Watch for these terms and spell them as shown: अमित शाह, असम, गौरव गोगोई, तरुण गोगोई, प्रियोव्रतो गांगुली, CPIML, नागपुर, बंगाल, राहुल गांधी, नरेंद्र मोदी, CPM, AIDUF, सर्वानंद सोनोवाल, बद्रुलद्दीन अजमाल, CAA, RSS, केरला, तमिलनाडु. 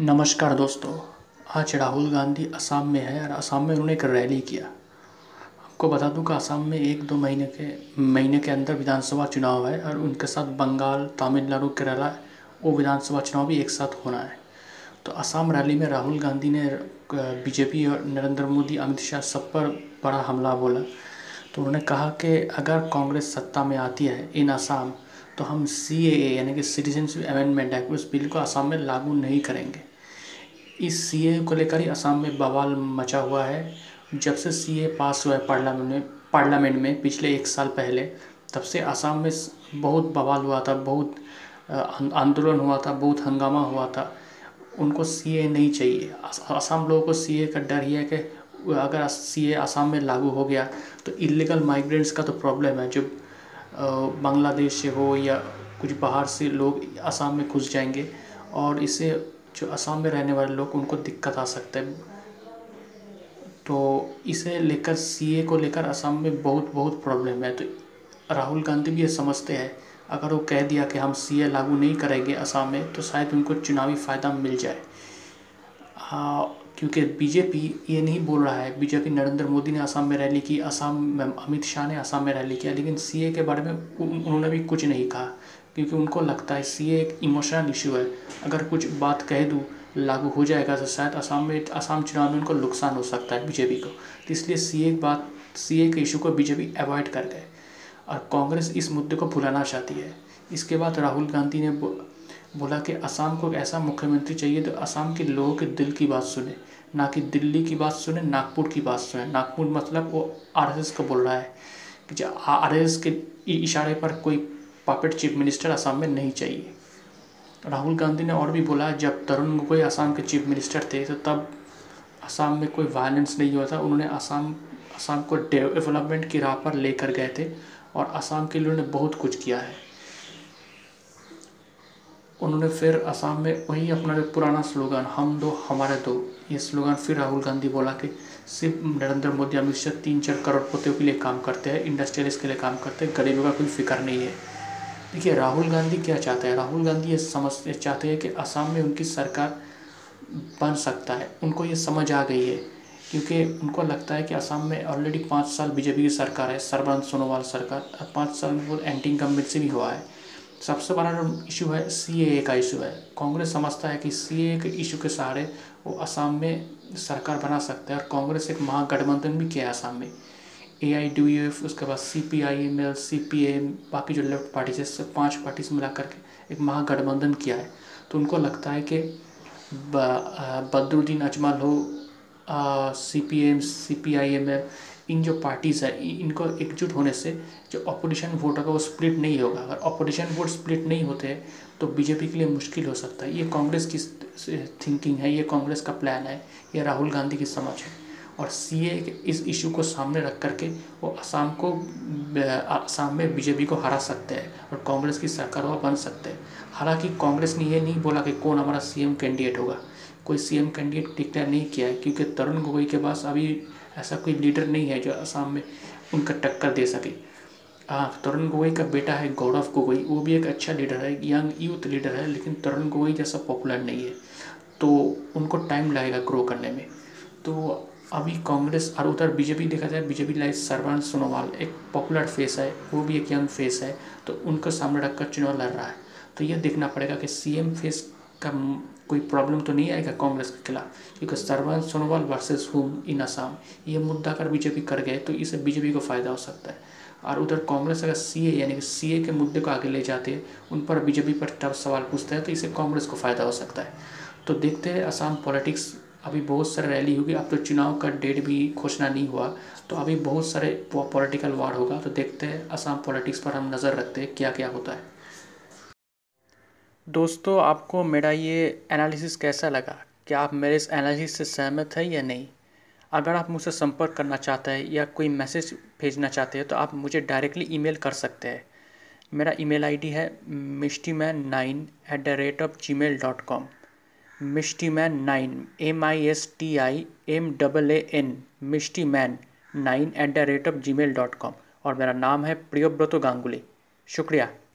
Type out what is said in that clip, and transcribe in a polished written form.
नमस्कार दोस्तों, आज राहुल गांधी असम में है और असम में उन्होंने एक रैली किया। आपको बता दूं कि असम में एक दो महीने के अंदर विधानसभा चुनाव है और उनके साथ बंगाल, तमिलनाडु, केरला वो विधानसभा चुनाव भी एक साथ होना है। तो असम रैली में राहुल गांधी ने बीजेपी और नरेंद्र मोदी, अमित शाह सब पर बड़ा हमला बोला। तो उन्होंने कहा कि अगर कांग्रेस सत्ता में आती है इन असम तो हम CAA यानी कि सिटीजनशिप अमेंडमेंट एक्ट उस बिल को असम में लागू नहीं करेंगे। इस CAA को लेकर ही असम में बवाल मचा हुआ है। जब से CAA पास हुआ है पार्लियामेंट में पिछले एक साल पहले, तब से असम में बहुत बवाल हुआ था, बहुत आंदोलन हुआ था, बहुत हंगामा हुआ था। उनको CAA नहीं चाहिए। असम लोगों को CAA का डर ही है कि अगर CAA असम में लागू हो गया तो इलीगल माइग्रेंट्स का तो प्रॉब्लम है, जो बांग्लादेश से हो या कुछ बाहर से लोग असम में घुस जाएंगे और इससे जो असम में रहने वाले लोग उनको दिक्कत आ सकता है। तो इसे लेकर CAA को लेकर असम में बहुत प्रॉब्लम है। तो राहुल गांधी भी ये समझते हैं अगर वो कह दिया कि हम CAA लागू नहीं करेंगे असम में तो शायद उनको चुनावी फ़ायदा मिल जाए। क्योंकि बीजेपी ये नहीं बोल रहा है। बीजेपी नरेंद्र मोदी ने असम में रैली की, असम में अमित शाह ने असम में रैली किया, लेकिन CAA के बारे में उन्होंने भी कुछ नहीं कहा क्योंकि उनको लगता है CAA एक इमोशनल इशू है। अगर कुछ बात कह दूँ लागू हो जाएगा तो शायद असम चुनाव में उनको नुकसान हो सकता है बीजेपी को। तो इसलिए CAA के इशू को बीजेपी अवॉइड कर गए और कांग्रेस इस मुद्दे को भुलाना चाहती है। इसके बाद राहुल गांधी ने बोला कि असम को ऐसा मुख्यमंत्री चाहिए तो असम के लोगों के दिल की बात सुने, ना कि दिल्ली की बात सुने, नागपुर की बात सुने। नागपुर मतलब वो RSS को बोल रहा है कि जो RSS के इशारे पर कोई पपेट चीफ मिनिस्टर असम में नहीं चाहिए। राहुल गांधी ने और भी बोला, जब तरुण गोगोई असम के चीफ मिनिस्टर थे तो तब असम में कोई वायलेंस नहीं हुआ था। उन्होंने असम को डेवलपमेंट की राह पर लेकर गए थे और असम के लिए उन्होंने बहुत कुछ किया है। उन्होंने फिर असम में वही अपना जो पुराना स्लोगन हम दो हमारे दो, ये स्लोगन फिर राहुल गांधी बोला कि सिर्फ नरेंद्र मोदी, अमित शाह 3-4 करोड़पतियों के लिए काम करते हैं, इंडस्ट्रियलिस्ट के लिए काम करते हैं, गरीबों का कोई फिक्र नहीं है। देखिए राहुल गांधी क्या चाहते हैं। राहुल गांधी ये समझते चाहते हैं कि असम में उनकी सरकार बन सकता है। उनको ये समझ आ गई है क्योंकि उनको लगता है कि असम में ऑलरेडी 5 साल बीजेपी की सरकार है, सर्वानंद सोनोवाल सरकार, 5 साल में वो एंटी इनकम्बेंसी भी हुआ है। सबसे बड़ा इशू है CAA का इशू है। कांग्रेस समझता है कि CAA के इशू के सहारे वो असम में सरकार बना सकते हैं और कांग्रेस एक महागठबंधन भी किया है असम में, AIDUF, उसके बाद CPIML, CPM, बाकी जो लेफ्ट पार्टीज है, सब 5 पार्टीज मिला करके एक महागठबंधन किया है। तो उनको लगता है कि बद्रुलद्दीन अजमाल हो, CPM, CPIML, इन जो पार्टीज़ है इनको एकजुट होने से जो अपोजिशन वोट होगा वो स्प्लिट नहीं होगा। अगर अपोजिशन वोट स्प्लिट नहीं होते तो बीजेपी के लिए मुश्किल हो सकता है। ये कांग्रेस की थिंकिंग है, ये कांग्रेस का प्लान है, ये राहुल गांधी की समझ है। और CAA के इस इशू को सामने रख करके वो असम में बीजेपी को हरा सकते हैं और कांग्रेस की सरकार वह बन सकते हैं। हालाँकि कांग्रेस ने ये नहीं बोला कि कौन हमारा CM कैंडिडेट होगा, कोई CM कैंडिडेट डिक्लेयर नहीं किया है क्योंकि तरुण गोगोई के पास अभी ऐसा कोई लीडर नहीं है जो असम में उनका टक्कर दे सके। तरुण गोगोई का बेटा है गौरव गोगोई, वो भी एक अच्छा लीडर है, यंग यूथ लीडर है, लेकिन तरुण गोगोई जैसा पॉपुलर नहीं है तो उनको टाइम लगेगा ग्रो करने में। तो अभी कांग्रेस और उधर बीजेपी देखा जाए, बीजेपी लाइक सर्वानंद सोनोवाल एक पॉपुलर फेस है, वो भी एक यंग फेस है, तो उनको सामने रखकर चुनाव लड़ रहा है। तो ये देखना पड़ेगा कि CM फेस का कोई प्रॉब्लम तो नहीं आएगा कांग्रेस के खिलाफ, क्योंकि सर्वानंद सोनोवाल versus home in असम ये मुद्दा अगर बीजेपी कर गए तो इससे बीजेपी को फ़ायदा हो सकता है। और उधर कांग्रेस अगर CA यानी कि CA के मुद्दे को आगे ले जाते हैं, उन पर बीजेपी पर टफ सवाल पूछता है तो इससे कांग्रेस को फ़ायदा हो सकता है। तो देखते हैं असम पॉलिटिक्स। अभी बहुत सारे रैली होगी, अब तो चुनाव का डेट भी घोषणा नहीं हुआ, तो अभी बहुत सारे पॉलिटिकल वार होगा। तो देखते हैं असम पॉलिटिक्स पर हम नज़र रखते हैं क्या क्या होता है। दोस्तों आपको मेरा ये एनालिसिस कैसा लगा? क्या आप मेरे इस एनालिसिस से सहमत हैं या नहीं? अगर आप मुझसे संपर्क करना चाहते हैं या कोई मैसेज भेजना चाहते हैं तो आप मुझे डायरेक्टली ईमेल कर सकते हैं। मेरा ईमेल आईडी है mistiman9@gmail.com, mistiman9 MISTIMAAN mistiman9@gmail.com और मेरा नाम है प्रियोव्रतो गांगुली। शुक्रिया।